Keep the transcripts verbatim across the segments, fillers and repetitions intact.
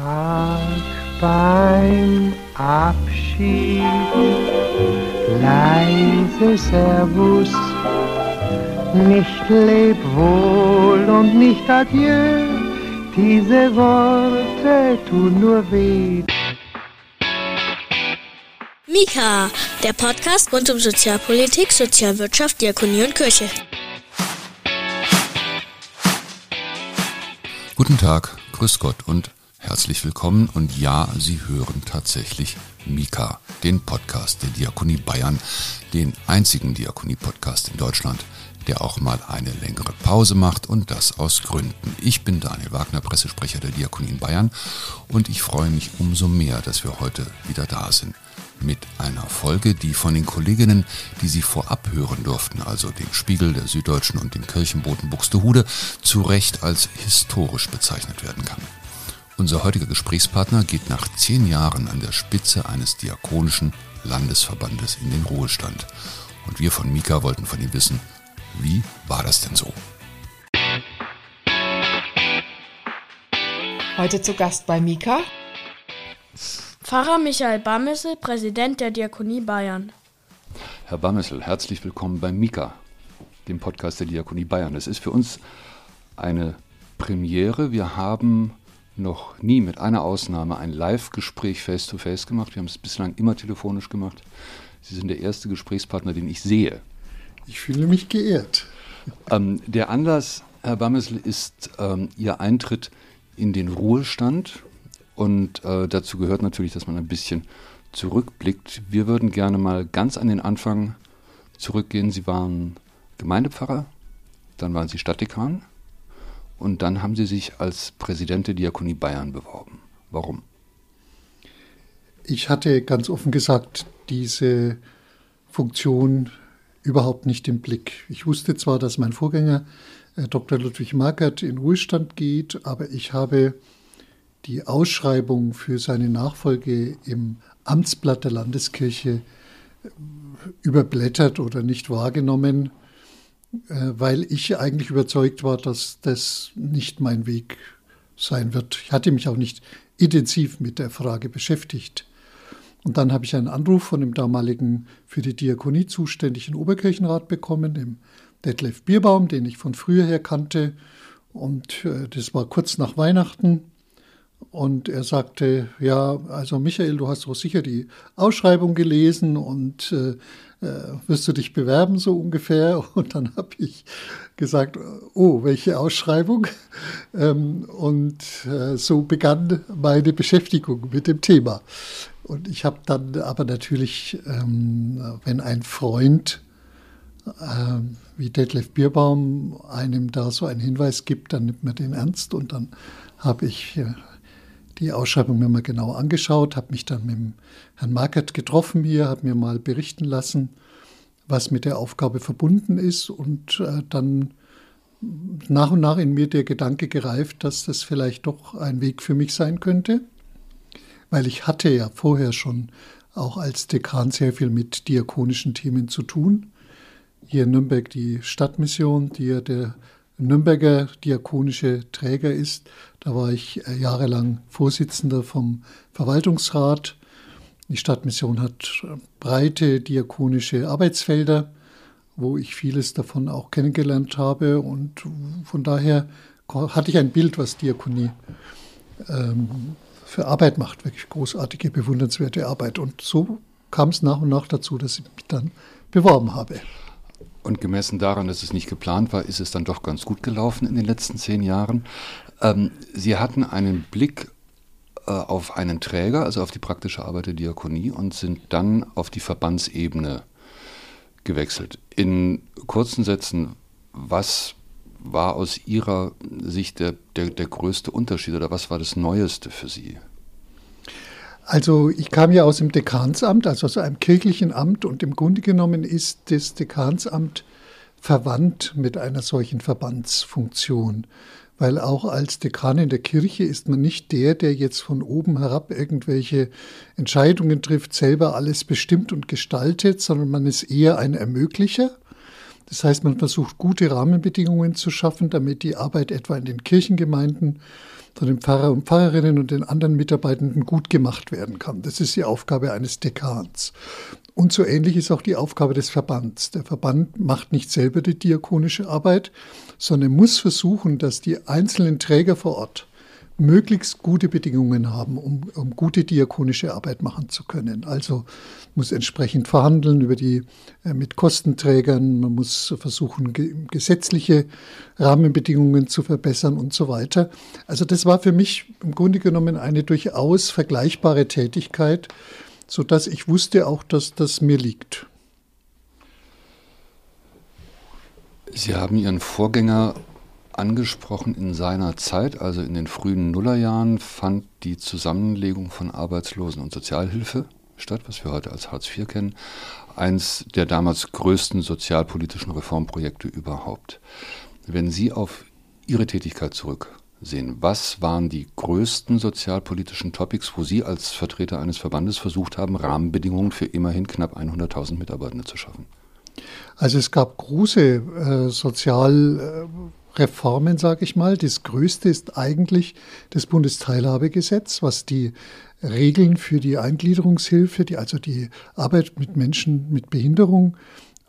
Sag beim Abschied leise Servus, nicht leb wohl und nicht adieu, diese Worte tun nur weh. MIKA, der Podcast rund um Sozialpolitik, Sozialwirtschaft, Diakonie und Kirche. Guten Tag, grüß Gott und herzlich willkommen und ja, Sie hören tatsächlich MIKA, den Podcast der Diakonie Bayern, den einzigen Diakonie-Podcast in Deutschland, der auch mal eine längere Pause macht und das aus Gründen. Ich bin Daniel Wagner, Pressesprecher der Diakonie in Bayern und ich freue mich umso mehr, dass wir heute wieder da sind mit einer Folge, die von den Kolleginnen, die Sie vorab hören durften, also dem Spiegel, der Süddeutschen und dem Kirchenboten Buxtehude, zu Recht als historisch bezeichnet werden kann. Unser heutiger Gesprächspartner geht nach zehn Jahren an der Spitze eines diakonischen Landesverbandes in den Ruhestand. Und wir von MIKA wollten von ihm wissen, wie war das denn so? Heute zu Gast bei MIKA Pfarrer Michael Bammessel, Präsident der Diakonie Bayern. Herr Bammessel, herzlich willkommen bei MIKA, dem Podcast der Diakonie Bayern. Es ist für uns eine Premiere. Wir haben noch nie mit einer Ausnahme ein Live-Gespräch face-to-face gemacht. Wir haben es bislang immer telefonisch gemacht. Sie sind der erste Gesprächspartner, den ich sehe. Ich fühle mich geehrt. Ähm, der Anlass, Herr Bammessel, ist ähm, Ihr Eintritt in den Ruhestand. Und äh, dazu gehört natürlich, dass man ein bisschen zurückblickt. Wir würden gerne mal ganz an den Anfang zurückgehen. Sie waren Gemeindepfarrer, dann waren Sie Stadtdekan und dann haben Sie sich als Präsident der Diakonie Bayern beworben. Warum? Ich hatte ganz offen gesagt diese Funktion überhaupt nicht im Blick. Ich wusste zwar, dass mein Vorgänger äh, Doktor Ludwig Markert in Ruhestand geht, aber ich habe die Ausschreibung für seine Nachfolge im Amtsblatt der Landeskirche überblättert oder nicht wahrgenommen, weil ich eigentlich überzeugt war, dass das nicht mein Weg sein wird. Ich hatte mich auch nicht intensiv mit der Frage beschäftigt. Und dann habe ich einen Anruf von dem damaligen für die Diakonie zuständigen Oberkirchenrat bekommen, dem Detlef Bierbaum, den ich von früher her kannte. Und das war kurz nach Weihnachten. Und er sagte, ja, also Michael, du hast doch sicher die Ausschreibung gelesen und äh, wirst du dich bewerben, so ungefähr. Und dann habe ich gesagt, oh, welche Ausschreibung? Ähm, und äh, so begann meine Beschäftigung mit dem Thema. Und ich habe dann aber natürlich, ähm, wenn ein Freund äh, wie Detlef Bierbaum einem da so einen Hinweis gibt, dann nimmt man den ernst und dann habe ich Äh, die Ausschreibung mir mal genau angeschaut, habe mich dann mit dem Herrn Markert getroffen hier, habe mir mal berichten lassen, was mit der Aufgabe verbunden ist und äh, dann nach und nach in mir der Gedanke gereift, dass das vielleicht doch ein Weg für mich sein könnte, weil ich hatte ja vorher schon auch als Dekan sehr viel mit diakonischen Themen zu tun. Hier in Nürnberg die Stadtmission, die ja der Nürnberger diakonische Träger ist. Da war ich jahrelang Vorsitzender vom Verwaltungsrat. Die Stadtmission hat breite diakonische Arbeitsfelder, wo ich vieles davon auch kennengelernt habe. Und von daher hatte ich ein Bild, was Diakonie ähm, für Arbeit macht. Wirklich großartige, bewundernswerte Arbeit. Und so kam es nach und nach dazu, dass ich mich dann beworben habe. Und gemessen daran, dass es nicht geplant war, ist es dann doch ganz gut gelaufen in den letzten zehn Jahren. Ähm, Sie hatten einen Blick äh, auf einen Träger, also auf die praktische Arbeit der Diakonie und sind dann auf die Verbandsebene gewechselt. In kurzen Sätzen, was war aus Ihrer Sicht der, der, der größte Unterschied oder was war das Neueste für Sie? Also ich kam ja aus dem Dekansamt, also aus einem kirchlichen Amt und im Grunde genommen ist das Dekansamt verwandt mit einer solchen Verbandsfunktion, weil auch als Dekan in der Kirche ist man nicht der, der jetzt von oben herab irgendwelche Entscheidungen trifft, selber alles bestimmt und gestaltet, sondern man ist eher ein Ermöglicher. Das heißt, man versucht, gute Rahmenbedingungen zu schaffen, damit die Arbeit etwa in den Kirchengemeinden von den Pfarrer und Pfarrerinnen und den anderen Mitarbeitenden gut gemacht werden kann. Das ist die Aufgabe eines Dekans. Und so ähnlich ist auch die Aufgabe des Verbands. Der Verband macht nicht selber die diakonische Arbeit, sondern muss versuchen, dass die einzelnen Träger vor Ort möglichst gute Bedingungen haben, um, um gute diakonische Arbeit machen zu können. Also muss entsprechend verhandeln über die, äh, mit Kostenträgern, man muss versuchen, ge- gesetzliche Rahmenbedingungen zu verbessern und so weiter. Also das war für mich im Grunde genommen eine durchaus vergleichbare Tätigkeit, sodass ich wusste auch, dass das mir liegt. Sie haben Ihren Vorgänger angesprochen, in seiner Zeit, also in den frühen Nullerjahren, fand die Zusammenlegung von Arbeitslosen- und Sozialhilfe statt, was wir heute als Hartz vier kennen, eins der damals größten sozialpolitischen Reformprojekte überhaupt. Wenn Sie auf Ihre Tätigkeit zurücksehen, was waren die größten sozialpolitischen Topics, wo Sie als Vertreter eines Verbandes versucht haben, Rahmenbedingungen für immerhin knapp hunderttausend Mitarbeitende zu schaffen? Also es gab große äh, Sozial äh, Reformen, sage ich mal. Das größte ist eigentlich das Bundesteilhabegesetz, was die Regeln für die Eingliederungshilfe, die, also die Arbeit mit Menschen mit Behinderung,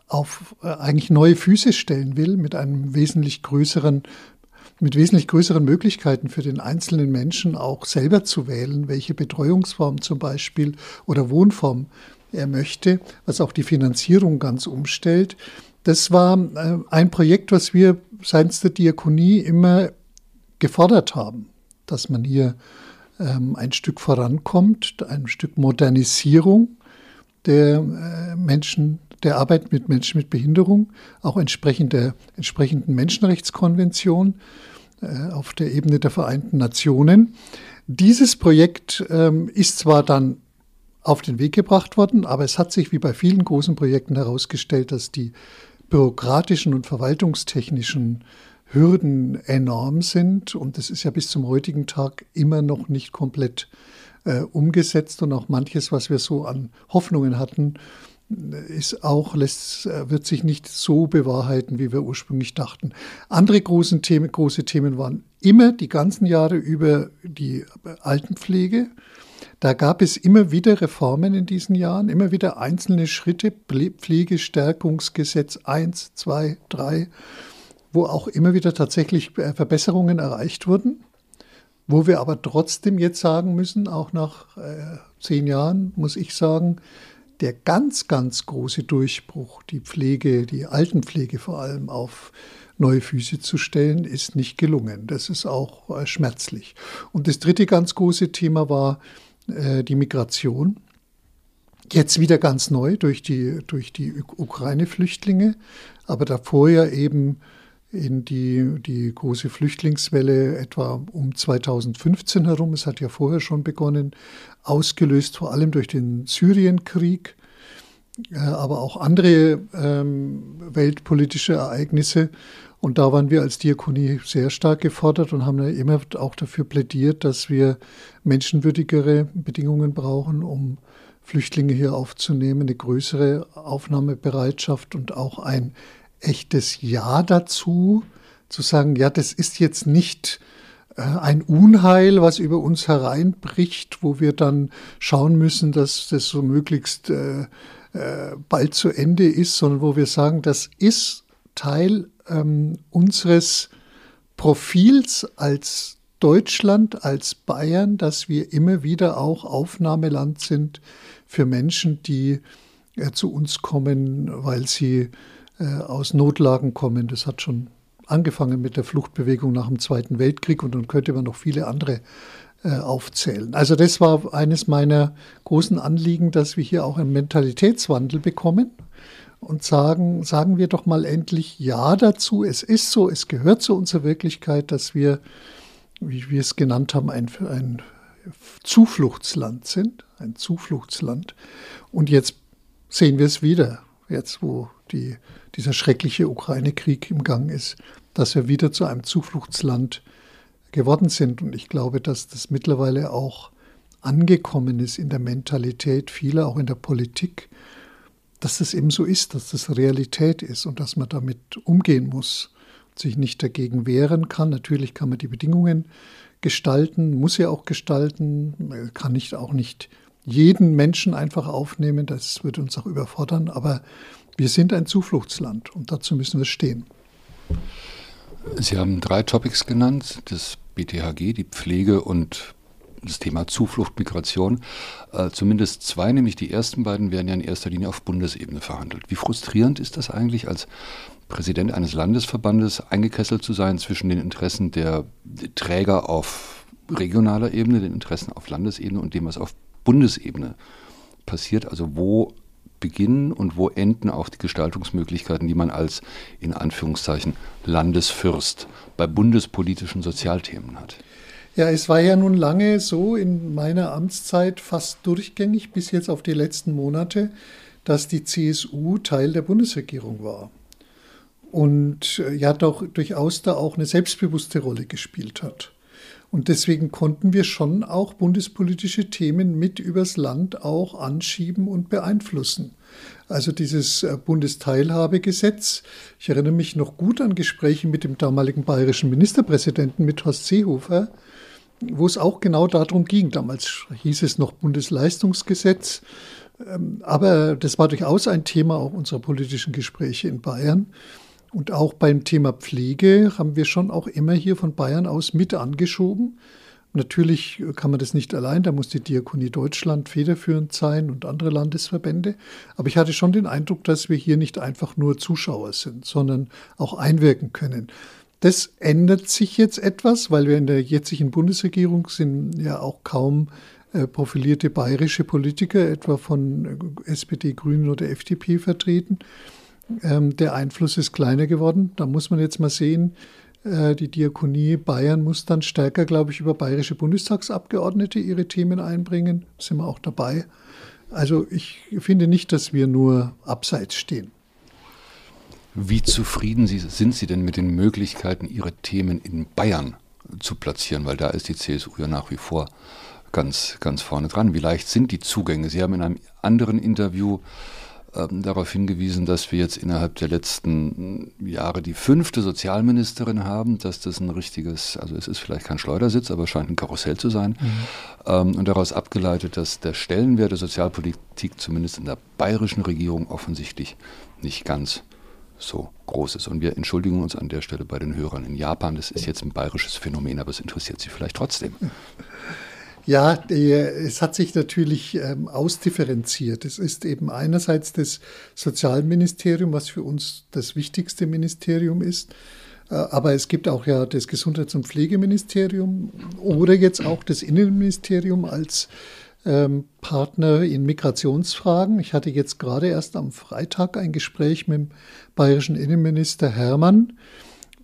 auf äh, eigentlich neue Füße stellen will, mit einem wesentlich größeren, mit wesentlich größeren Möglichkeiten für den einzelnen Menschen auch selber zu wählen, welche Betreuungsform zum Beispiel oder Wohnform er möchte, was auch die Finanzierung ganz umstellt. Das war äh, ein Projekt, was wir seitens der Diakonie immer gefordert haben, dass man hier ähm, ein Stück vorankommt, ein Stück Modernisierung der äh, Menschen, der Arbeit mit Menschen mit Behinderung, auch entsprechend der entsprechenden Menschenrechtskonvention äh, auf der Ebene der Vereinten Nationen. Dieses Projekt ähm, ist zwar dann auf den Weg gebracht worden, aber es hat sich wie bei vielen großen Projekten herausgestellt, dass die bürokratischen und verwaltungstechnischen Hürden enorm sind. Und das ist ja bis zum heutigen Tag immer noch nicht komplett äh, umgesetzt. Und auch manches, was wir so an Hoffnungen hatten, ist auch, lässt, wird sich nicht so bewahrheiten, wie wir ursprünglich dachten. Andere großen Themen, große Themen waren immer die ganzen Jahre über die Altenpflege. Da gab es immer wieder Reformen in diesen Jahren, immer wieder einzelne Schritte, Pflegestärkungsgesetz eins, zwei, drei, wo auch immer wieder tatsächlich Verbesserungen erreicht wurden, wo wir aber trotzdem jetzt sagen müssen, auch nach äh, zehn Jahren muss ich sagen, der ganz, ganz große Durchbruch, die Pflege, die Altenpflege vor allem auf neue Füße zu stellen, ist nicht gelungen. Das ist auch äh, schmerzlich. Und das dritte ganz große Thema war äh, die Migration. Jetzt wieder ganz neu durch die, durch die Ukraine-Flüchtlinge, aber davor ja eben in die, die große Flüchtlingswelle etwa um zweitausendfünfzehn herum, es hat ja vorher schon begonnen, ausgelöst vor allem durch den Syrienkrieg, aber auch andere ähm, weltpolitische Ereignisse. Und da waren wir als Diakonie sehr stark gefordert und haben ja immer auch dafür plädiert, dass wir menschenwürdigere Bedingungen brauchen, um Flüchtlinge hier aufzunehmen, eine größere Aufnahmebereitschaft und auch ein echtes Ja dazu, zu sagen, ja, das ist jetzt nicht ein Unheil, was über uns hereinbricht, wo wir dann schauen müssen, dass das so möglichst äh, äh, bald zu Ende ist, sondern wo wir sagen, das ist Teil ähm, unseres Profils als Deutschland, als Bayern, dass wir immer wieder auch Aufnahmeland sind für Menschen, die äh, zu uns kommen, weil sie äh, aus Notlagen kommen. Das hat schon angefangen mit der Fluchtbewegung nach dem Zweiten Weltkrieg und dann könnte man noch viele andere äh, aufzählen. Also das war eines meiner großen Anliegen, dass wir hier auch einen Mentalitätswandel bekommen und sagen, sagen wir doch mal endlich Ja dazu. Es ist so, es gehört zu unserer Wirklichkeit, dass wir, wie wir es genannt haben, ein, ein Zufluchtsland sind, ein Zufluchtsland. Und jetzt sehen wir es wieder, jetzt wo die dieser schreckliche Ukraine-Krieg im Gang ist, dass wir wieder zu einem Zufluchtsland geworden sind. Und ich glaube, dass das mittlerweile auch angekommen ist in der Mentalität vieler, auch in der Politik, dass das eben so ist, dass das Realität ist und dass man damit umgehen muss, sich nicht dagegen wehren kann. Natürlich kann man die Bedingungen gestalten, muss ja auch gestalten, man kann nicht, auch nicht jeden Menschen einfach aufnehmen, das würde uns auch überfordern, aber wir sind ein Zufluchtsland und dazu müssen wir stehen. Sie haben drei Topics genannt, das B T H G, die Pflege und das Thema Zuflucht, Migration. Äh, zumindest zwei, nämlich die ersten beiden, werden ja in erster Linie auf Bundesebene verhandelt. Wie frustrierend ist das eigentlich, als Präsident eines Landesverbandes eingekesselt zu sein zwischen den Interessen der Träger auf regionaler Ebene, den Interessen auf Landesebene und dem, was auf Bundesebene passiert? Also wo beginnen und wo enden auch die Gestaltungsmöglichkeiten, die man als, in Anführungszeichen, Landesfürst bei bundespolitischen Sozialthemen hat? Ja, es war ja nun lange so in meiner Amtszeit fast durchgängig bis jetzt auf die letzten Monate, dass die C S U Teil der Bundesregierung war und ja doch durchaus da auch eine selbstbewusste Rolle gespielt hat. Und deswegen konnten wir schon auch bundespolitische Themen mit übers Land auch anschieben und beeinflussen. Also dieses Bundesteilhabegesetz, ich erinnere mich noch gut an Gespräche mit dem damaligen bayerischen Ministerpräsidenten, mit Horst Seehofer, wo es auch genau darum ging. Damals hieß es noch Bundesleistungsgesetz, aber das war durchaus ein Thema auch unserer politischen Gespräche in Bayern. Und auch beim Thema Pflege haben wir schon auch immer hier von Bayern aus mit angeschoben. Natürlich kann man das nicht allein, da muss die Diakonie Deutschland federführend sein und andere Landesverbände. Aber ich hatte schon den Eindruck, dass wir hier nicht einfach nur Zuschauer sind, sondern auch einwirken können. Das ändert sich jetzt etwas, weil wir in der jetzigen Bundesregierung sind ja auch kaum äh, profilierte bayerische Politiker, etwa von S P D, Grünen oder F D P vertreten. Ähm, der Einfluss ist kleiner geworden. Da muss man jetzt mal sehen, äh, die Diakonie Bayern muss dann stärker, glaube ich, über bayerische Bundestagsabgeordnete ihre Themen einbringen. Da sind wir auch dabei. Also ich finde nicht, dass wir nur abseits stehen. Wie zufrieden sind Sie denn mit den Möglichkeiten, Ihre Themen in Bayern zu platzieren? Weil da ist die C S U ja nach wie vor ganz, ganz vorne dran. Wie leicht sind die Zugänge? Sie haben in einem anderen Interview äh, darauf hingewiesen, dass wir jetzt innerhalb der letzten Jahre die fünfte Sozialministerin haben, dass das ein richtiges, also es ist vielleicht kein Schleudersitz, aber scheint ein Karussell zu sein. Mhm. Ähm, und daraus abgeleitet, dass der Stellenwert der Sozialpolitik zumindest in der bayerischen Regierung offensichtlich nicht ganz so groß ist. Und wir entschuldigen uns an der Stelle bei den Hörern in Japan. Das ist jetzt ein bayerisches Phänomen, aber es interessiert Sie vielleicht trotzdem. Ja, es hat sich natürlich ausdifferenziert. Es ist eben einerseits das Sozialministerium, was für uns das wichtigste Ministerium ist. Aber es gibt auch ja das Gesundheits- und Pflegeministerium oder jetzt auch das Innenministerium als Partner in Migrationsfragen. Ich hatte jetzt gerade erst am Freitag ein Gespräch mit dem bayerischen Innenminister Hermann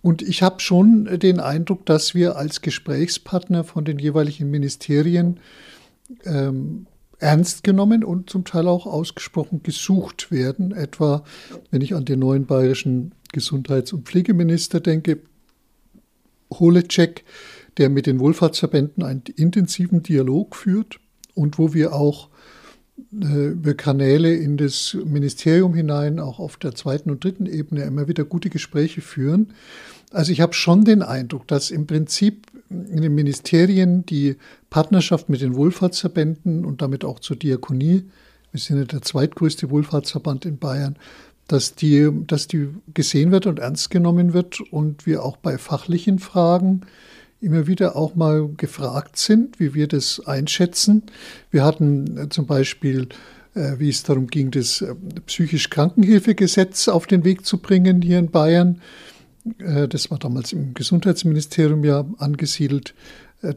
und ich habe schon den Eindruck, dass wir als Gesprächspartner von den jeweiligen Ministerien ähm, ernst genommen und zum Teil auch ausgesprochen gesucht werden. Etwa, wenn ich an den neuen bayerischen Gesundheits- und Pflegeminister denke, Holecek, der mit den Wohlfahrtsverbänden einen intensiven Dialog führt, und wo wir auch äh, über Kanäle in das Ministerium hinein, auch auf der zweiten und dritten Ebene, immer wieder gute Gespräche führen. Also ich habe schon den Eindruck, dass im Prinzip in den Ministerien die Partnerschaft mit den Wohlfahrtsverbänden und damit auch zur Diakonie, wir sind ja der zweitgrößte Wohlfahrtsverband in Bayern, dass die, dass die gesehen wird und ernst genommen wird und wir auch bei fachlichen Fragen immer wieder auch mal gefragt sind, wie wir das einschätzen. Wir hatten zum Beispiel, wie es darum ging, das Psychisch Krankenhilfegesetz auf den Weg zu bringen hier in Bayern. Das war damals im Gesundheitsministerium ja angesiedelt.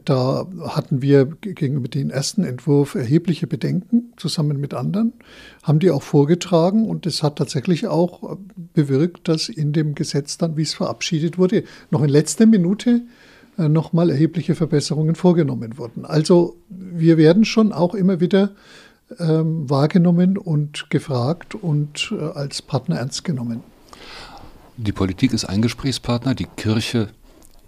Da hatten wir gegenüber dem ersten Entwurf erhebliche Bedenken, zusammen mit anderen, haben die auch vorgetragen und das hat tatsächlich auch bewirkt, dass in dem Gesetz dann, wie es verabschiedet wurde, noch in letzter Minute nochmal erhebliche Verbesserungen vorgenommen wurden. Also wir werden schon auch immer wieder ähm, wahrgenommen und gefragt und äh, als Partner ernst genommen. Die Politik ist ein Gesprächspartner, die Kirche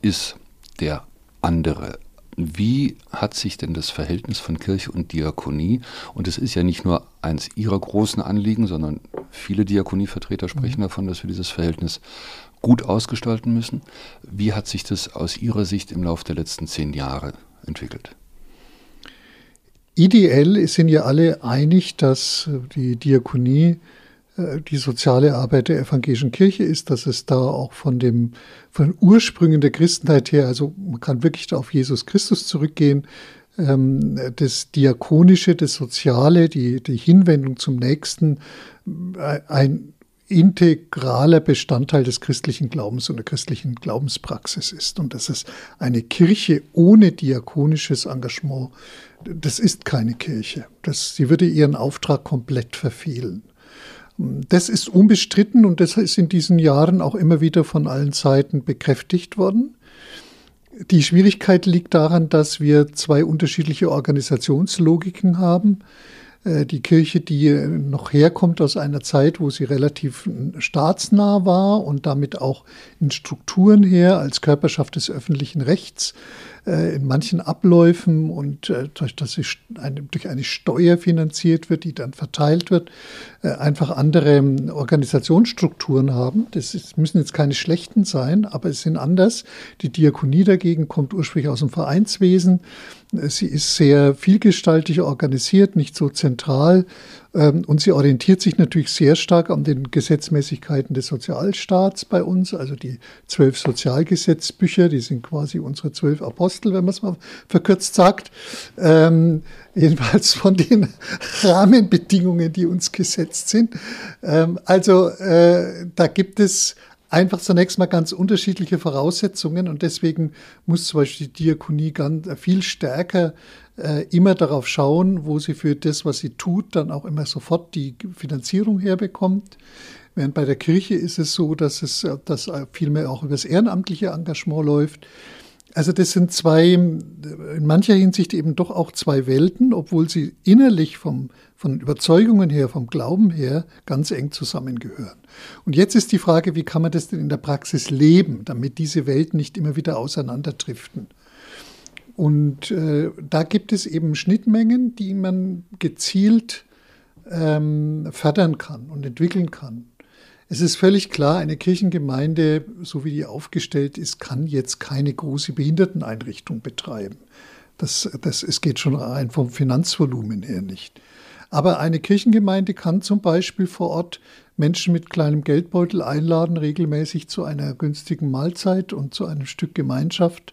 ist der andere. Wie hat sich denn das Verhältnis von Kirche und Diakonie, und es ist ja nicht nur eins Ihrer großen Anliegen, sondern Viele Diakonievertreter sprechen mhm. davon, dass wir dieses Verhältnis gut ausgestalten müssen. Wie hat sich das aus Ihrer Sicht im Laufe der letzten zehn Jahre entwickelt? Ideell sind ja alle einig, dass die Diakonie die soziale Arbeit der evangelischen Kirche ist, dass es da auch von, dem, von den Ursprüngen der Christenheit her, also man kann wirklich da auf Jesus Christus zurückgehen, das Diakonische, das Soziale, die, die Hinwendung zum Nächsten, ein integraler Bestandteil des christlichen Glaubens und der christlichen Glaubenspraxis ist. Und dass es eine Kirche ohne diakonisches Engagement, das ist keine Kirche. Das, sie würde ihren Auftrag komplett verfehlen. Das ist unbestritten und das ist in diesen Jahren auch immer wieder von allen Seiten bekräftigt worden. Die Schwierigkeit liegt daran, dass wir zwei unterschiedliche Organisationslogiken haben. Die Kirche, die noch herkommt aus einer Zeit, wo sie relativ staatsnah war und damit auch in Strukturen her als Körperschaft des öffentlichen Rechts, in manchen Abläufen und durch, dass sie durch eine Steuer finanziert wird, die dann verteilt wird, einfach andere Organisationsstrukturen haben. Das ist, müssen jetzt keine schlechten sein, aber es sind anders. Die Diakonie dagegen kommt ursprünglich aus dem Vereinswesen. Sie ist sehr vielgestaltig organisiert, nicht so zentral. Und sie orientiert sich natürlich sehr stark an den Gesetzmäßigkeiten des Sozialstaats bei uns, also die zwölf Sozialgesetzbücher, die sind quasi unsere zwölf Apostel, wenn man es mal verkürzt sagt, ähm, jedenfalls von den Rahmenbedingungen, die uns gesetzt sind. Ähm, also äh, da gibt es einfach zunächst mal ganz unterschiedliche Voraussetzungen und deswegen muss zum Beispiel die Diakonie ganz, viel stärker immer darauf schauen, wo sie für das, was sie tut, dann auch immer sofort die Finanzierung herbekommt. Während bei der Kirche ist es so, dass es dass vielmehr auch über das ehrenamtliche Engagement läuft. Also das sind zwei, in mancher Hinsicht eben doch auch zwei Welten, obwohl sie innerlich vom, von Überzeugungen her, vom Glauben her ganz eng zusammengehören. Und jetzt ist die Frage, wie kann man das denn in der Praxis leben, damit diese Welten nicht immer wieder auseinanderdriften? Und äh, da gibt es eben Schnittmengen, die man gezielt ähm, fördern kann und entwickeln kann. Es ist völlig klar, eine Kirchengemeinde, so wie die aufgestellt ist, kann jetzt keine große Behinderteneinrichtung betreiben. Das, das, es geht schon rein vom Finanzvolumen her nicht. Aber eine Kirchengemeinde kann zum Beispiel vor Ort Menschen mit kleinem Geldbeutel einladen, regelmäßig zu einer günstigen Mahlzeit und zu einem Stück Gemeinschaft.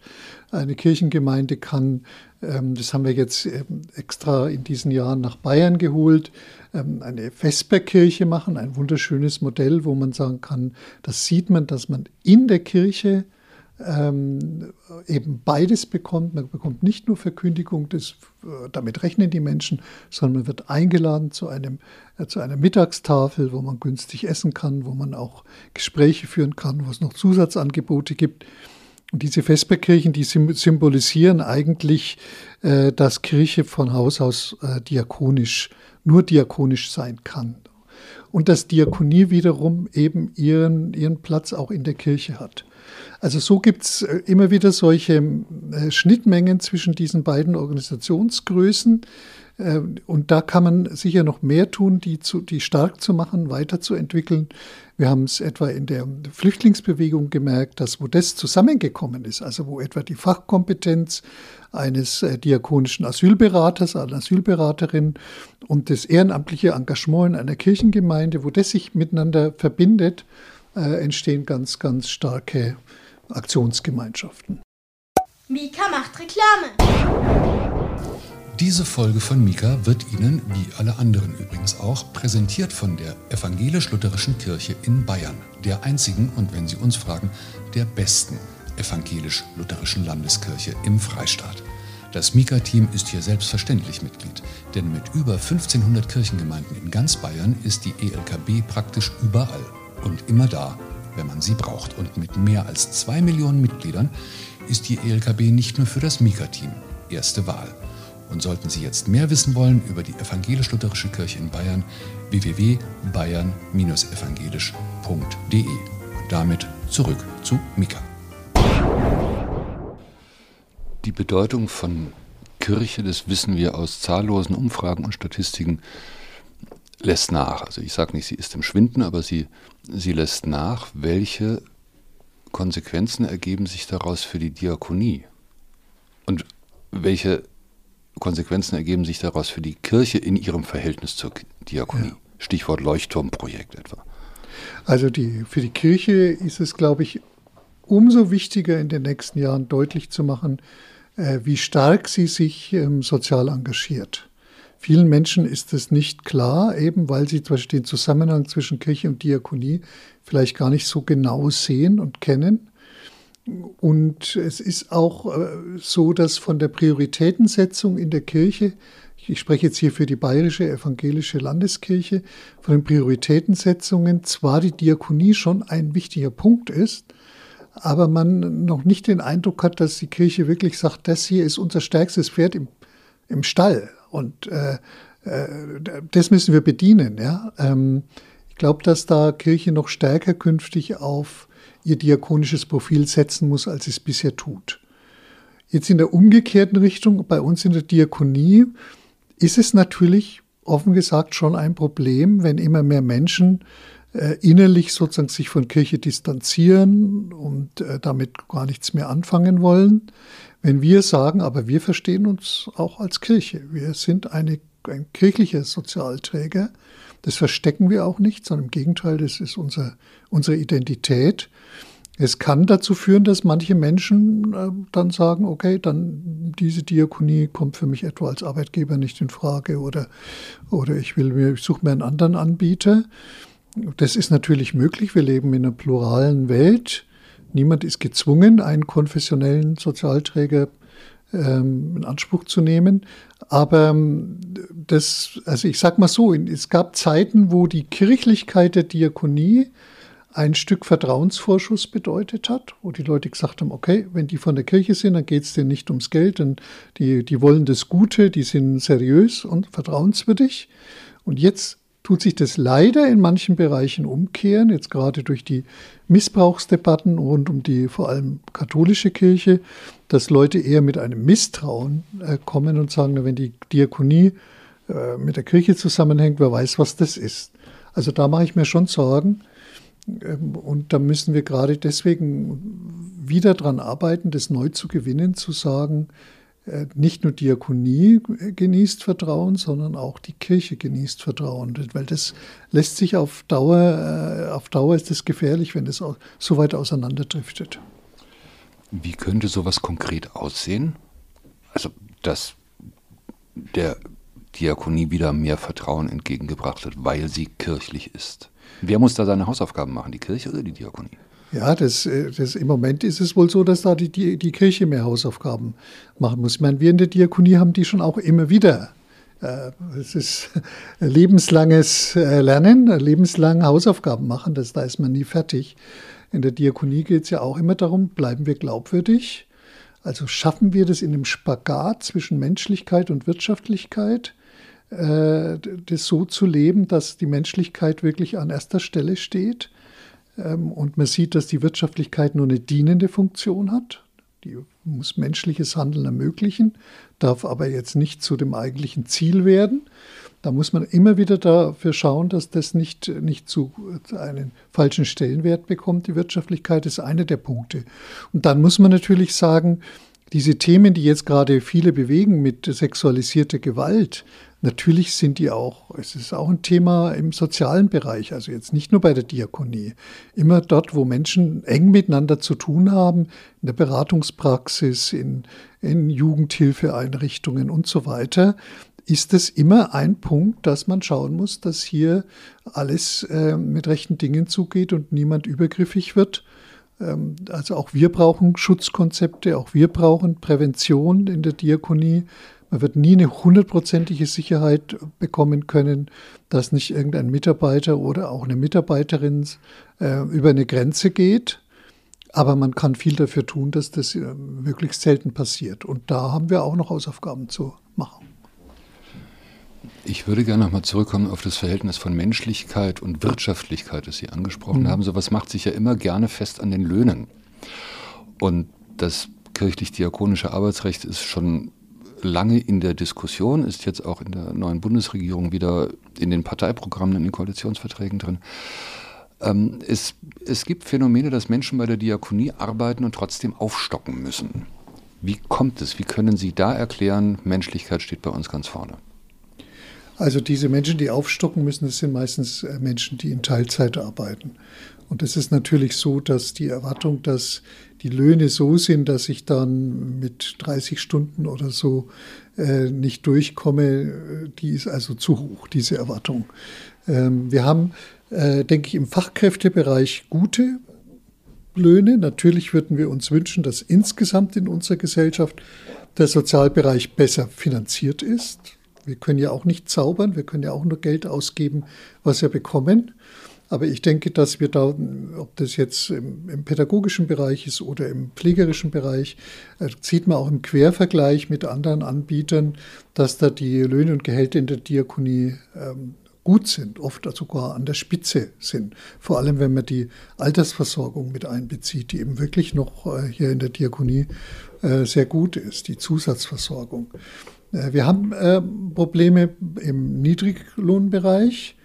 Eine Kirchengemeinde kann, das haben wir jetzt extra in diesen Jahren nach Bayern geholt, eine Vesperkirche machen, ein wunderschönes Modell, wo man sagen kann, das sieht man, dass man in der Kirche Ähm, eben beides bekommt. Man bekommt nicht nur Verkündigung, das, damit rechnen die Menschen, sondern man wird eingeladen zu, einem, äh, zu einer Mittagstafel, wo man günstig essen kann, wo man auch Gespräche führen kann, wo es noch Zusatzangebote gibt. Und diese Vesperkirchen, die symbolisieren eigentlich, äh, dass Kirche von Haus aus äh, diakonisch, nur diakonisch sein kann. Und dass Diakonie wiederum eben ihren, ihren Platz auch in der Kirche hat. Also so gibt es immer wieder solche äh, Schnittmengen zwischen diesen beiden Organisationsgrößen. Äh, und da kann man sicher noch mehr tun, die, zu, die stark zu machen, weiterzuentwickeln. Wir haben es etwa in der Flüchtlingsbewegung gemerkt, dass wo das zusammengekommen ist, also wo etwa die Fachkompetenz eines äh, diakonischen Asylberaters, einer Asylberaterin und das ehrenamtliche Engagement in einer Kirchengemeinde, wo das sich miteinander verbindet, Äh, entstehen ganz, ganz starke Aktionsgemeinschaften. MIKA macht Reklame! Diese Folge von MIKA wird Ihnen, wie alle anderen übrigens auch, präsentiert von der Evangelisch-Lutherischen Kirche in Bayern, der einzigen und, wenn Sie uns fragen, der besten evangelisch-lutherischen Landeskirche im Freistaat. Das MIKA-Team ist hier selbstverständlich Mitglied, denn mit über fünfzehnhundert Kirchengemeinden in ganz Bayern ist die E L K B praktisch überall. Und immer da, wenn man sie braucht. Und mit mehr als zwei Millionen Mitgliedern ist die E L K B nicht nur für das MIKA-Team erste Wahl. Und sollten Sie jetzt mehr wissen wollen über die Evangelisch-Lutherische Kirche in Bayern, w w w punkt bayern strich evangelisch punkt d e. Und damit zurück zu MIKA. Die Bedeutung von Kirche, das wissen wir aus zahllosen Umfragen und Statistiken, lässt nach. Also ich sage nicht, sie ist im Schwinden, aber sie, sie lässt nach. Welche Konsequenzen ergeben sich daraus für die Diakonie? Und welche Konsequenzen ergeben sich daraus für die Kirche in ihrem Verhältnis zur Diakonie? Ja. Stichwort Leuchtturmprojekt etwa. Also die, für die Kirche ist es, glaube ich, umso wichtiger in den nächsten Jahren deutlich zu machen, äh, wie stark sie sich ähm, sozial engagiert. Vielen Menschen ist es nicht klar, eben weil sie zum Beispiel den Zusammenhang zwischen Kirche und Diakonie vielleicht gar nicht so genau sehen und kennen. Und es ist auch äh, so, dass von der Prioritätensetzung in der Kirche, ich spreche jetzt hier für die Bayerische Evangelische Landeskirche, von den Prioritätensetzungen zwar die Diakonie schon ein wichtiger Punkt ist, aber man noch nicht den Eindruck hat, dass die Kirche wirklich sagt, das hier ist unser stärkstes Pferd im, im Stall und äh, äh, das müssen wir bedienen. Ja? Ähm, ich glaube, dass da Kirche noch stärker künftig auf ihr diakonisches Profil setzen muss, als sie es bisher tut. Jetzt in der umgekehrten Richtung, bei uns in der Diakonie, ist es natürlich offen gesagt schon ein Problem, wenn immer mehr Menschen äh, innerlich sozusagen sich von Kirche distanzieren und äh, damit gar nichts mehr anfangen wollen. Wenn wir sagen, aber wir verstehen uns auch als Kirche, wir sind eine, ein kirchlicher Sozialträger, das verstecken wir auch nicht, sondern im Gegenteil, das ist unser, unsere Identität. Es kann dazu führen, dass manche Menschen äh, dann sagen, okay, dann diese Diakonie kommt für mich etwa als Arbeitgeber nicht in Frage oder, oder ich will mir, ich suche mir einen anderen Anbieter. Das ist natürlich möglich. Wir leben in einer pluralen Welt. Niemand ist gezwungen, einen konfessionellen Sozialträger ähm, in Anspruch zu nehmen. Aber das, also ich sag mal so, es gab Zeiten, wo die Kirchlichkeit der Diakonie ein Stück Vertrauensvorschuss bedeutet hat, wo die Leute gesagt haben, okay, wenn die von der Kirche sind, dann geht es denen nicht ums Geld, denn die, die wollen das Gute, die sind seriös und vertrauenswürdig. Und jetzt tut sich das leider in manchen Bereichen umkehren, jetzt gerade durch die Missbrauchsdebatten rund um die vor allem katholische Kirche, dass Leute eher mit einem Misstrauen äh, kommen und sagen, wenn die Diakonie äh, mit der Kirche zusammenhängt, wer weiß, was das ist. Also da mache ich mir schon Sorgen, und da müssen wir gerade deswegen wieder dran arbeiten, das neu zu gewinnen, zu sagen, nicht nur Diakonie genießt Vertrauen, sondern auch die Kirche genießt Vertrauen. Weil das lässt sich auf Dauer, auf Dauer ist das gefährlich, wenn das so weit auseinanderdriftet. Wie könnte sowas konkret aussehen? Also, dass der Diakonie wieder mehr Vertrauen entgegengebracht wird, weil sie kirchlich ist. Wer muss da seine Hausaufgaben machen, die Kirche oder die Diakonie? Ja, das, das, im Moment ist es wohl so, dass da die, die, die Kirche mehr Hausaufgaben machen muss. Ich meine, wir in der Diakonie haben die schon auch immer wieder. Es ist lebenslanges Lernen, lebenslang Hausaufgaben machen, das, da ist man nie fertig. In der Diakonie geht es ja auch immer darum, bleiben wir glaubwürdig? Also schaffen wir das in dem Spagat zwischen Menschlichkeit und Wirtschaftlichkeit, das so zu leben, dass die Menschlichkeit wirklich an erster Stelle steht und man sieht, dass die Wirtschaftlichkeit nur eine dienende Funktion hat. Die muss menschliches Handeln ermöglichen, darf aber jetzt nicht zu dem eigentlichen Ziel werden. Da muss man immer wieder dafür schauen, dass das nicht, nicht zu einen falschen Stellenwert bekommt. Die Wirtschaftlichkeit ist einer der Punkte. Und dann muss man natürlich sagen, diese Themen, die jetzt gerade viele bewegen mit sexualisierter Gewalt, natürlich sind die auch, es ist auch ein Thema im sozialen Bereich, also jetzt nicht nur bei der Diakonie. Immer dort, wo Menschen eng miteinander zu tun haben, in der Beratungspraxis, in, in Jugendhilfeeinrichtungen und so weiter, ist es immer ein Punkt, dass man schauen muss, dass hier alles äh, mit rechten Dingen zugeht und niemand übergriffig wird. Also auch wir brauchen Schutzkonzepte, auch wir brauchen Prävention in der Diakonie. Man wird nie eine hundertprozentige Sicherheit bekommen können, dass nicht irgendein Mitarbeiter oder auch eine Mitarbeiterin äh, über eine Grenze geht. Aber man kann viel dafür tun, dass das äh, möglichst selten passiert. Und da haben wir auch noch Hausaufgaben zu machen. Ich würde gerne nochmal zurückkommen auf das Verhältnis von Menschlichkeit und Wirtschaftlichkeit, das Sie angesprochen mhm. haben. So etwas macht sich ja immer gerne fest an den Löhnen. Und das kirchlich-diakonische Arbeitsrecht ist schon lange in der Diskussion, ist jetzt auch in der neuen Bundesregierung wieder in den Parteiprogrammen, in den Koalitionsverträgen drin. Ähm, es, es gibt Phänomene, dass Menschen bei der Diakonie arbeiten und trotzdem aufstocken müssen. Wie kommt es? Wie können Sie da erklären, Menschlichkeit steht bei uns ganz vorne? Also diese Menschen, die aufstocken müssen, das sind meistens Menschen, die in Teilzeit arbeiten. Und es ist natürlich so, dass die Erwartung, dass die Löhne so sind, dass ich dann mit dreißig Stunden oder so äh, nicht durchkomme, die ist also zu hoch, diese Erwartung. Ähm, wir haben, äh, denke ich, im Fachkräftebereich gute Löhne. Natürlich würden wir uns wünschen, dass insgesamt in unserer Gesellschaft der Sozialbereich besser finanziert ist. Wir können ja auch nicht zaubern, wir können ja auch nur Geld ausgeben, was wir bekommen. Aber ich denke, dass wir da, ob das jetzt im, im pädagogischen Bereich ist oder im pflegerischen Bereich, also sieht man auch im Quervergleich mit anderen Anbietern, dass da die Löhne und Gehälter in der Diakonie ähm, gut sind, oft sogar an der Spitze sind. Vor allem, wenn man die Altersversorgung mit einbezieht, die eben wirklich noch äh, hier in der Diakonie äh, sehr gut ist, die Zusatzversorgung. Äh, wir haben äh, Probleme im Niedriglohnbereich.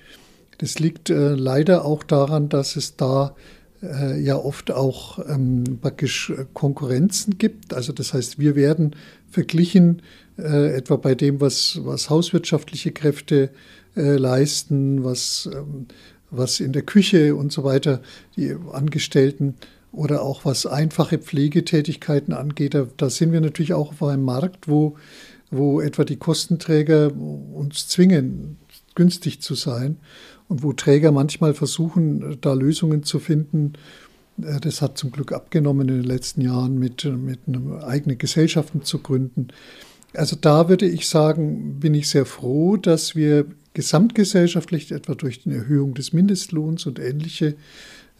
Das liegt äh, leider auch daran, dass es da äh, ja oft auch ähm, praktisch Konkurrenzen gibt. Also das heißt, wir werden verglichen äh, etwa bei dem, was, was hauswirtschaftliche Kräfte äh, leisten, was, ähm, was in der Küche und so weiter die Angestellten oder auch was einfache Pflegetätigkeiten angeht. Da, da sind wir natürlich auch auf einem Markt, wo, wo etwa die Kostenträger uns zwingen, günstig zu sein. Und wo Träger manchmal versuchen, da Lösungen zu finden, das hat zum Glück abgenommen in den letzten Jahren, mit, mit eigenen Gesellschaften zu gründen. Also da würde ich sagen, bin ich sehr froh, dass wir gesamtgesellschaftlich, etwa durch die Erhöhung des Mindestlohns und ähnliche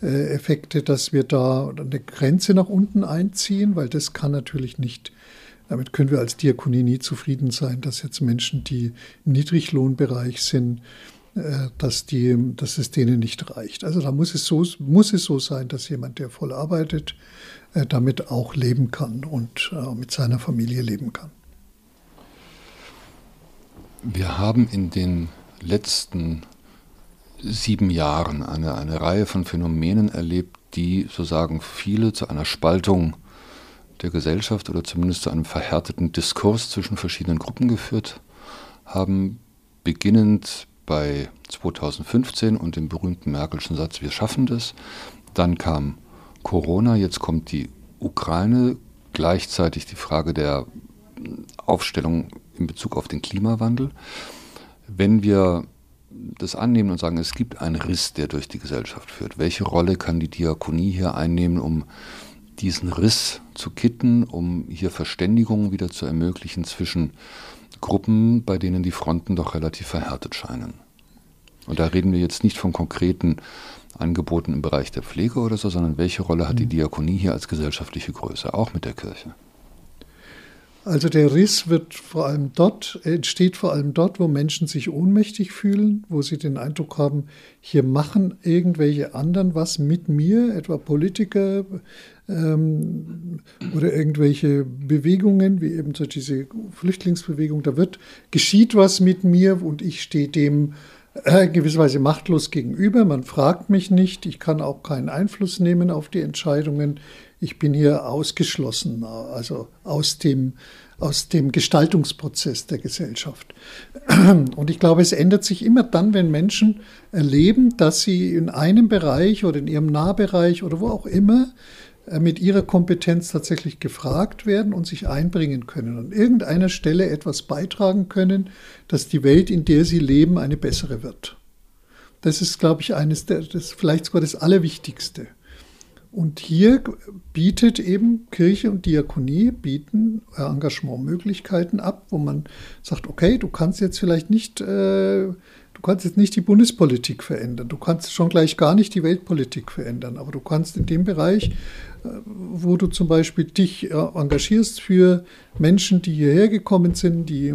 Effekte, dass wir da eine Grenze nach unten einziehen, weil das kann natürlich nicht, damit können wir als Diakonie nie zufrieden sein, dass jetzt Menschen, die im Niedriglohnbereich sind, Dass, die, dass es denen nicht reicht. Also da muss es, so, muss es so sein, dass jemand, der voll arbeitet, damit auch leben kann und mit seiner Familie leben kann. Wir haben in den letzten sieben Jahren eine, eine Reihe von Phänomenen erlebt, die, so sagen viele, zu einer Spaltung der Gesellschaft oder zumindest zu einem verhärteten Diskurs zwischen verschiedenen Gruppen geführt haben, beginnend bei zweitausendfünfzehn und dem berühmten Merkelschen Satz, wir schaffen das. Dann kam Corona, jetzt kommt die Ukraine, gleichzeitig die Frage der Aufstellung in Bezug auf den Klimawandel. Wenn wir das annehmen und sagen, es gibt einen Riss, der durch die Gesellschaft führt, welche Rolle kann die Diakonie hier einnehmen, um diesen Riss zu kitten, um hier Verständigung wieder zu ermöglichen zwischen Gruppen, bei denen die Fronten doch relativ verhärtet scheinen? Und da reden wir jetzt nicht von konkreten Angeboten im Bereich der Pflege oder so, sondern welche Rolle hat die Diakonie hier als gesellschaftliche Größe, auch mit der Kirche? Also der Riss wird vor allem dort, entsteht vor allem dort, wo Menschen sich ohnmächtig fühlen, wo sie den Eindruck haben, hier machen irgendwelche anderen was mit mir, etwa Politiker ähm, oder irgendwelche Bewegungen, wie eben so diese Flüchtlingsbewegung, da wird, geschieht was mit mir und ich stehe dem äh, gewisserweise machtlos gegenüber. Man fragt mich nicht, ich kann auch keinen Einfluss nehmen auf die Entscheidungen. Ich bin hier ausgeschlossen, also aus dem, aus dem Gestaltungsprozess der Gesellschaft. Und ich glaube, es ändert sich immer dann, wenn Menschen erleben, dass sie in einem Bereich oder in ihrem Nahbereich oder wo auch immer mit ihrer Kompetenz tatsächlich gefragt werden und sich einbringen können. An irgendeiner Stelle etwas beitragen können, dass die Welt, in der sie leben, eine bessere wird. Das ist, glaube ich, eines der, das vielleicht sogar das Allerwichtigste. Und hier bietet eben Kirche und Diakonie bieten Engagementmöglichkeiten ab, wo man sagt, okay, du kannst jetzt vielleicht nicht, äh, du kannst jetzt nicht die Bundespolitik verändern, du kannst schon gleich gar nicht die Weltpolitik verändern, aber du kannst in dem Bereich, äh, wo du zum Beispiel dich äh, engagierst für Menschen, die hierher gekommen sind, die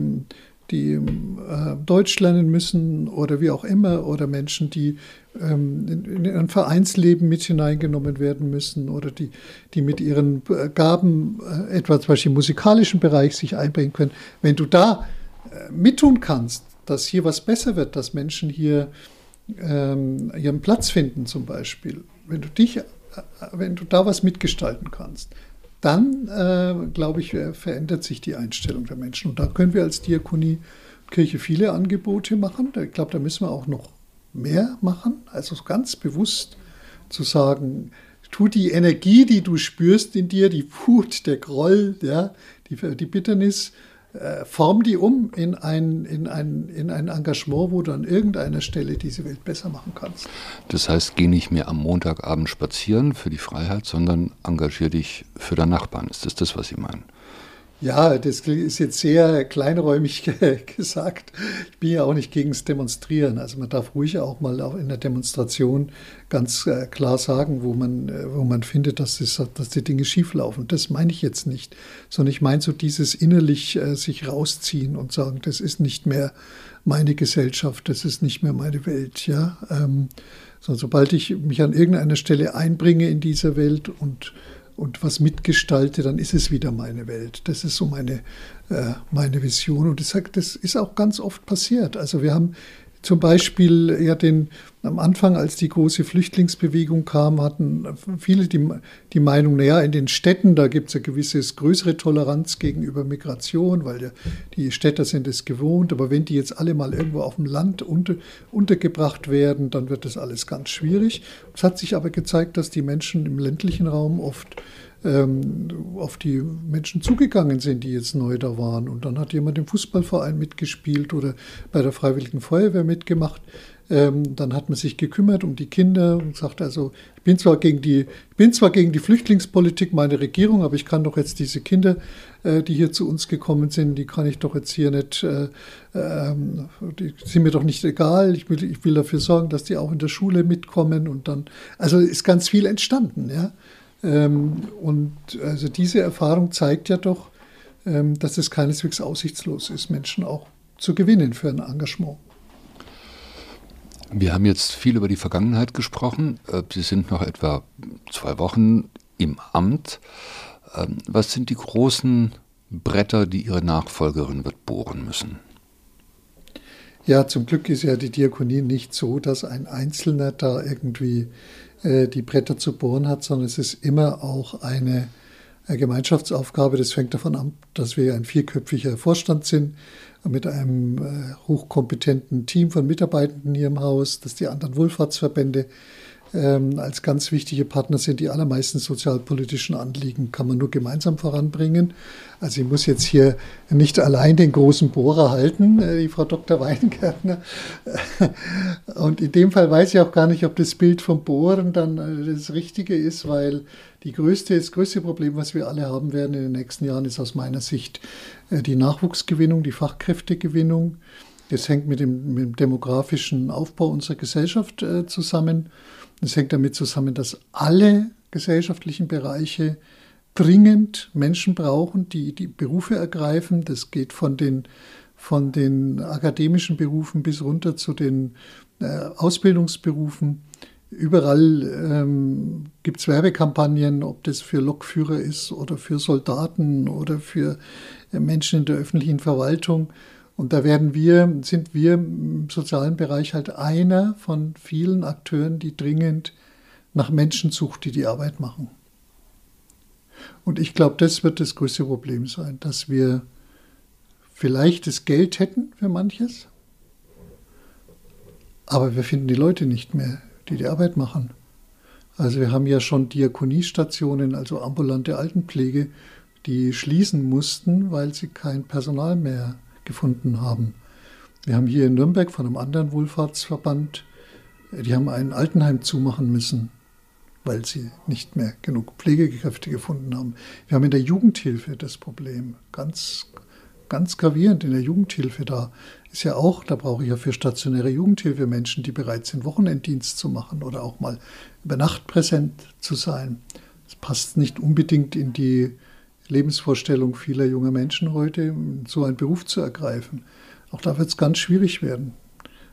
die äh, Deutsch lernen müssen oder wie auch immer, oder Menschen, die ähm, in, in ein Vereinsleben mit hineingenommen werden müssen oder die, die mit ihren Gaben, äh, etwa zum Beispiel im musikalischen Bereich, sich einbringen können. Wenn du da äh, mittun kannst, dass hier was besser wird, dass Menschen hier ähm, ihren Platz finden zum Beispiel, wenn du, dich, äh, wenn du da was mitgestalten kannst, dann, äh, glaube ich, verändert sich die Einstellung der Menschen. Und da können wir als Diakonie Kirche viele Angebote machen. Ich glaube, da müssen wir auch noch mehr machen. Also ganz bewusst zu sagen, tu die Energie, die du spürst in dir, die Wut, der Groll, ja, die, die Bitternis, äh, form die um in ein, in, ein, in ein Engagement, wo du an irgendeiner Stelle diese Welt besser machen kannst. Das heißt, geh nicht mehr am Montagabend spazieren für die Freiheit, sondern engagier dich für deinen Nachbarn. Ist das das, was Sie meinen? Ja, das ist jetzt sehr kleinräumig gesagt. Ich bin ja auch nicht gegen das Demonstrieren. Also man darf ruhig auch mal auch in der Demonstration ganz klar sagen, wo man, wo man findet, dass, das, dass die Dinge schieflaufen. Das meine ich jetzt nicht. Sondern ich meine so dieses innerlich sich rausziehen und sagen, das ist nicht mehr meine Gesellschaft, das ist nicht mehr meine Welt. Ja? So, sobald ich mich an irgendeiner Stelle einbringe in dieser Welt und und was mitgestalte, dann ist es wieder meine Welt. Das ist so meine, äh, meine Vision. Und ich sage, das ist auch ganz oft passiert. Also wir haben zum Beispiel ja den, am Anfang, als die große Flüchtlingsbewegung kam, hatten viele die, die Meinung, naja, in den Städten, da gibt es eine gewisse größere Toleranz gegenüber Migration, weil ja, die Städter sind es gewohnt. Aber wenn die jetzt alle mal irgendwo auf dem Land unter, untergebracht werden, dann wird das alles ganz schwierig. Es hat sich aber gezeigt, dass die Menschen im ländlichen Raum oft auf die Menschen zugegangen sind, die jetzt neu da waren. Und dann hat jemand im Fußballverein mitgespielt oder bei der Freiwilligen Feuerwehr mitgemacht. Dann hat man sich gekümmert um die Kinder und sagt, also ich bin zwar gegen die, ich bin zwar gegen die Flüchtlingspolitik meiner Regierung, aber ich kann doch jetzt diese Kinder, die hier zu uns gekommen sind, die kann ich doch jetzt hier nicht, die sind mir doch nicht egal, ich will, ich will dafür sorgen, dass die auch in der Schule mitkommen. Und dann, also ist ganz viel entstanden, ja. Und also diese Erfahrung zeigt ja doch, dass es keineswegs aussichtslos ist, Menschen auch zu gewinnen für ein Engagement. Wir haben jetzt viel über die Vergangenheit gesprochen. Sie sind noch etwa zwei Wochen im Amt. Was sind die großen Bretter, die Ihre Nachfolgerin wird bohren müssen? Ja, zum Glück ist ja die Diakonie nicht so, dass ein Einzelner da irgendwie die Bretter zu bohren hat, sondern es ist immer auch eine Gemeinschaftsaufgabe. Das fängt davon an, dass wir ein vierköpfiger Vorstand sind, mit einem hochkompetenten Team von Mitarbeitenden hier im Haus, dass die anderen Wohlfahrtsverbände ähm, als ganz wichtige Partner sind. Die allermeisten sozialpolitischen Anliegen kann man nur gemeinsam voranbringen. Also ich muss jetzt hier nicht allein den großen Bohrer halten, die Frau Doktor Weingärtner. Und in dem Fall weiß ich auch gar nicht, ob das Bild vom Bohren dann das Richtige ist, weil die größte, das größte Problem, was wir alle haben werden in den nächsten Jahren, ist aus meiner Sicht die Nachwuchsgewinnung, die Fachkräftegewinnung. Das hängt mit dem, mit dem demografischen Aufbau unserer Gesellschaft zusammen. Das hängt damit zusammen, dass alle gesellschaftlichen Bereiche dringend Menschen brauchen, die die Berufe ergreifen. Das geht von den, von den akademischen Berufen bis runter zu den äh, Ausbildungsberufen. Überall ähm, gibt es Werbekampagnen, ob das für Lokführer ist oder für Soldaten oder für äh, Menschen in der öffentlichen Verwaltung. Und da werden wir, sind wir im sozialen Bereich halt einer von vielen Akteuren, die dringend nach Menschen sucht, die die Arbeit machen. Und ich glaube, das wird das größte Problem sein, dass wir vielleicht das Geld hätten für manches, aber wir finden die Leute nicht mehr, die die Arbeit machen. Also wir haben ja schon Diakoniestationen, also ambulante Altenpflege, die schließen mussten, weil sie kein Personal mehr gefunden haben. Wir haben hier in Nürnberg von einem anderen Wohlfahrtsverband, die haben ein Altenheim zumachen müssen, weil sie nicht mehr genug Pflegekräfte gefunden haben. Wir haben in der Jugendhilfe das Problem, ganz, ganz gravierend in der Jugendhilfe. Da ist ja auch, da brauche ich ja für stationäre Jugendhilfe Menschen, die bereit sind, Wochenenddienst zu machen oder auch mal über Nacht präsent zu sein. Das passt nicht unbedingt in die Lebensvorstellung vieler junger Menschen heute, so einen Beruf zu ergreifen. Auch da wird es ganz schwierig werden.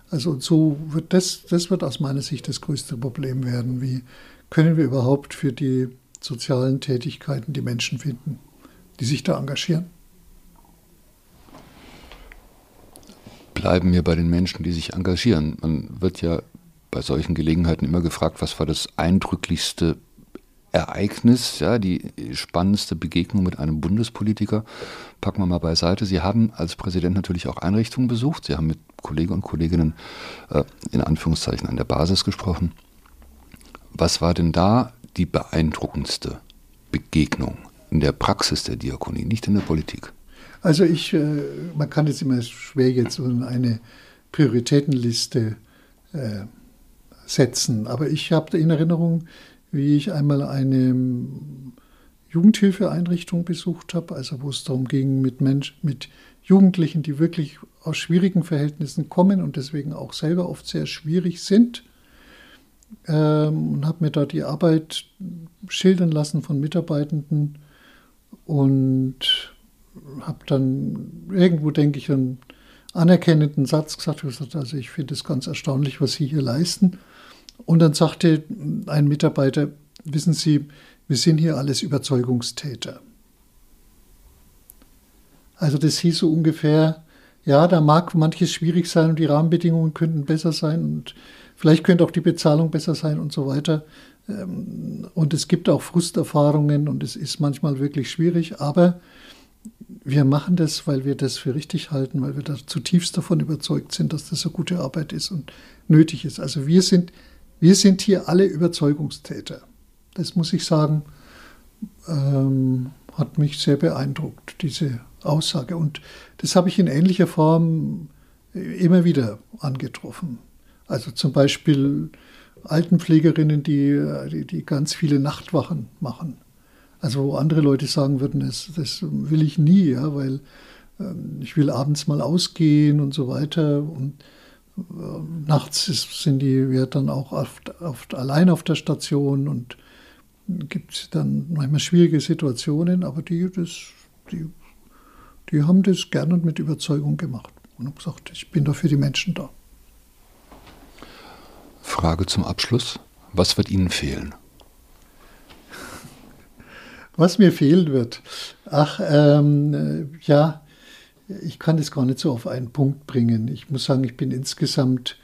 Also so wird das, das wird aus meiner Sicht das größte Problem werden. Wie können wir überhaupt für die sozialen Tätigkeiten die Menschen finden, die sich da engagieren? Bleiben wir bei den Menschen, die sich engagieren. Man wird ja bei solchen Gelegenheiten immer gefragt, was war das eindrücklichste Ereignis, ja, die spannendste Begegnung mit einem Bundespolitiker. Packen wir mal beiseite. Sie haben als Präsident natürlich auch Einrichtungen besucht. Sie haben mit Kollegen und Kolleginnen äh, in Anführungszeichen an der Basis gesprochen. Was war denn da die beeindruckendste Begegnung in der Praxis der Diakonie, nicht in der Politik? Also ich, äh, man kann jetzt immer schwer jetzt eine Prioritätenliste äh, setzen, aber ich habe in Erinnerung, wie ich einmal eine Jugendhilfeeinrichtung besucht habe, also wo es darum ging, mit Menschen, mit Jugendlichen, die wirklich aus schwierigen Verhältnissen kommen und deswegen auch selber oft sehr schwierig sind, ähm, und habe mir da die Arbeit schildern lassen von Mitarbeitenden und habe dann irgendwo, denke ich, einen anerkennenden Satz gesagt, also ich finde es ganz erstaunlich, was Sie hier leisten. Und dann sagte ein Mitarbeiter, wissen Sie, wir sind hier alles Überzeugungstäter. Also das hieß so ungefähr, ja, da mag manches schwierig sein und die Rahmenbedingungen könnten besser sein und vielleicht könnte auch die Bezahlung besser sein und so weiter. Und es gibt auch Frusterfahrungen und es ist manchmal wirklich schwierig, aber wir machen das, weil wir das für richtig halten, weil wir da zutiefst davon überzeugt sind, dass das eine gute Arbeit ist und nötig ist. Also wir sind, wir sind hier alle Überzeugungstäter. Das muss ich sagen, ähm, hat mich sehr beeindruckt, diese Aussage. Und das habe ich in ähnlicher Form immer wieder angetroffen. Also zum Beispiel Altenpflegerinnen, die, die, die ganz viele Nachtwachen machen. Also wo andere Leute sagen würden, das, das will ich nie, ja, weil ähm, ich will abends mal ausgehen und so weiter. Und äh, nachts ist, sind die ja dann auch oft, oft allein auf der Station und gibt dann manchmal schwierige Situationen, aber die, das, die, die haben das gern und mit Überzeugung gemacht und haben gesagt, ich bin doch für die Menschen da. Frage zum Abschluss, was wird Ihnen fehlen? Was mir fehlen wird, ach, ähm, ja, ich kann das gar nicht so auf einen Punkt bringen. Ich muss sagen, ich bin insgesamt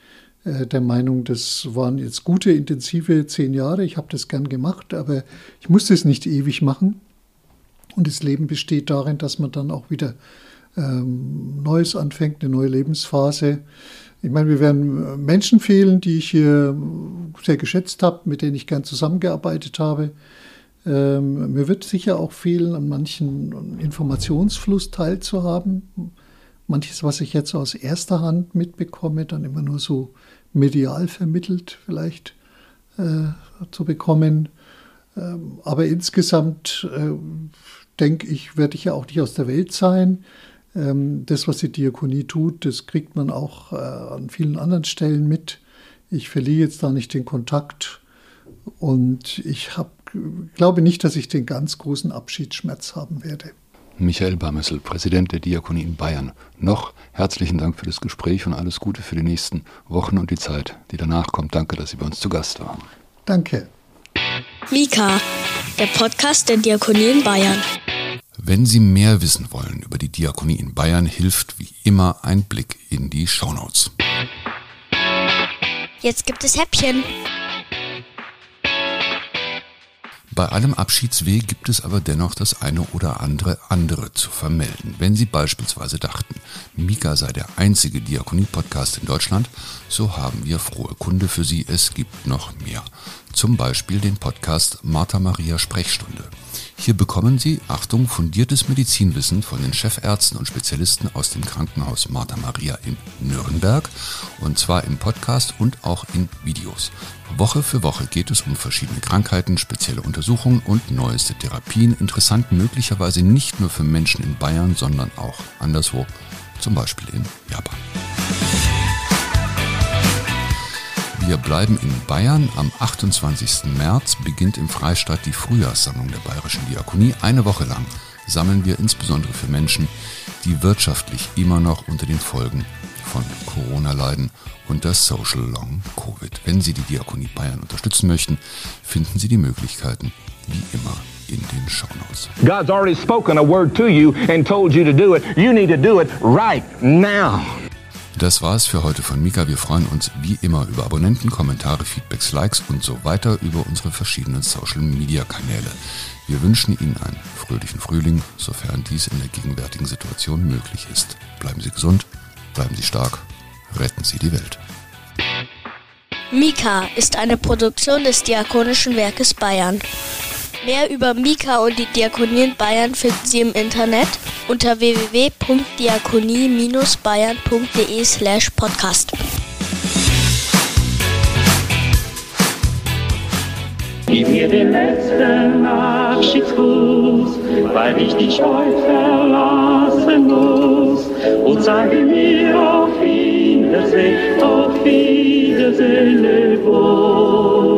äh, der Meinung, das waren jetzt gute, intensive zehn Jahre. Ich habe das gern gemacht, aber ich muss das nicht ewig machen. Und das Leben besteht darin, dass man dann auch wieder ähm, Neues anfängt, eine neue Lebensphase. Ich meine, wir werden Menschen fehlen, die ich hier sehr geschätzt habe, mit denen ich gern zusammengearbeitet habe. Ähm, mir wird sicher auch fehlen, an manchen Informationsfluss teilzuhaben. Manches, was ich jetzt aus erster Hand mitbekomme, dann immer nur so medial vermittelt vielleicht äh, zu bekommen. Ähm, aber insgesamt, äh, denke ich, werde ich ja auch nicht aus der Welt sein. Ähm, das, was die Diakonie tut, das kriegt man auch äh, an vielen anderen Stellen mit. Ich verliere jetzt da nicht den Kontakt und ich habe Ich glaube nicht, dass ich den ganz großen Abschiedsschmerz haben werde. Michael Bammessel, Präsident der Diakonie in Bayern. Noch herzlichen Dank für das Gespräch und alles Gute für die nächsten Wochen und die Zeit, die danach kommt. Danke, dass Sie bei uns zu Gast waren. Danke. MIKA, der Podcast der Diakonie in Bayern. Wenn Sie mehr wissen wollen über die Diakonie in Bayern, hilft wie immer ein Blick in die Shownotes. Jetzt gibt es Häppchen. Bei allem Abschiedsweh gibt es aber dennoch das eine oder andere andere zu vermelden. Wenn Sie beispielsweise dachten, Mika sei der einzige Diakonie-Podcast in Deutschland, so haben wir frohe Kunde für Sie, es gibt noch mehr. Zum Beispiel den Podcast Martha Maria Sprechstunde. Hier bekommen Sie, Achtung, fundiertes Medizinwissen von den Chefärzten und Spezialisten aus dem Krankenhaus Martha Maria in Nürnberg, und zwar im Podcast und auch in Videos. Woche für Woche geht es um verschiedene Krankheiten, spezielle Untersuchungen und neueste Therapien, interessant möglicherweise nicht nur für Menschen in Bayern, sondern auch anderswo, zum Beispiel in Japan. Wir bleiben in Bayern. Am achtundzwanzigsten März beginnt im Freistaat die Frühjahrssammlung der Bayerischen Diakonie. Eine Woche lang sammeln wir insbesondere für Menschen, die wirtschaftlich immer noch unter den Folgen von Corona leiden und das Social Long Covid. Wenn Sie die Diakonie Bayern unterstützen möchten, finden Sie die Möglichkeiten wie immer in den Shownotes. God's already spoken a word to you and told you to do it. You need to do it right now. Das war's für heute von Mika. Wir freuen uns wie immer über Abonnenten, Kommentare, Feedbacks, Likes und so weiter über unsere verschiedenen Social-Media-Kanäle. Wir wünschen Ihnen einen fröhlichen Frühling, sofern dies in der gegenwärtigen Situation möglich ist. Bleiben Sie gesund, bleiben Sie stark, retten Sie die Welt. Mika ist eine Produktion des Diakonischen Werkes Bayern. Mehr über Mika und die Diakonie in Bayern finden Sie im Internet unter w w w punkt diakonie bindestrich bayern punkt d e slash podcast. Gib mir den letzten Abschiedsgruß, weil ich dich heute verlassen muss. Und sage mir auf Wiedersehen, auf Wiedersehen, Lebewohl.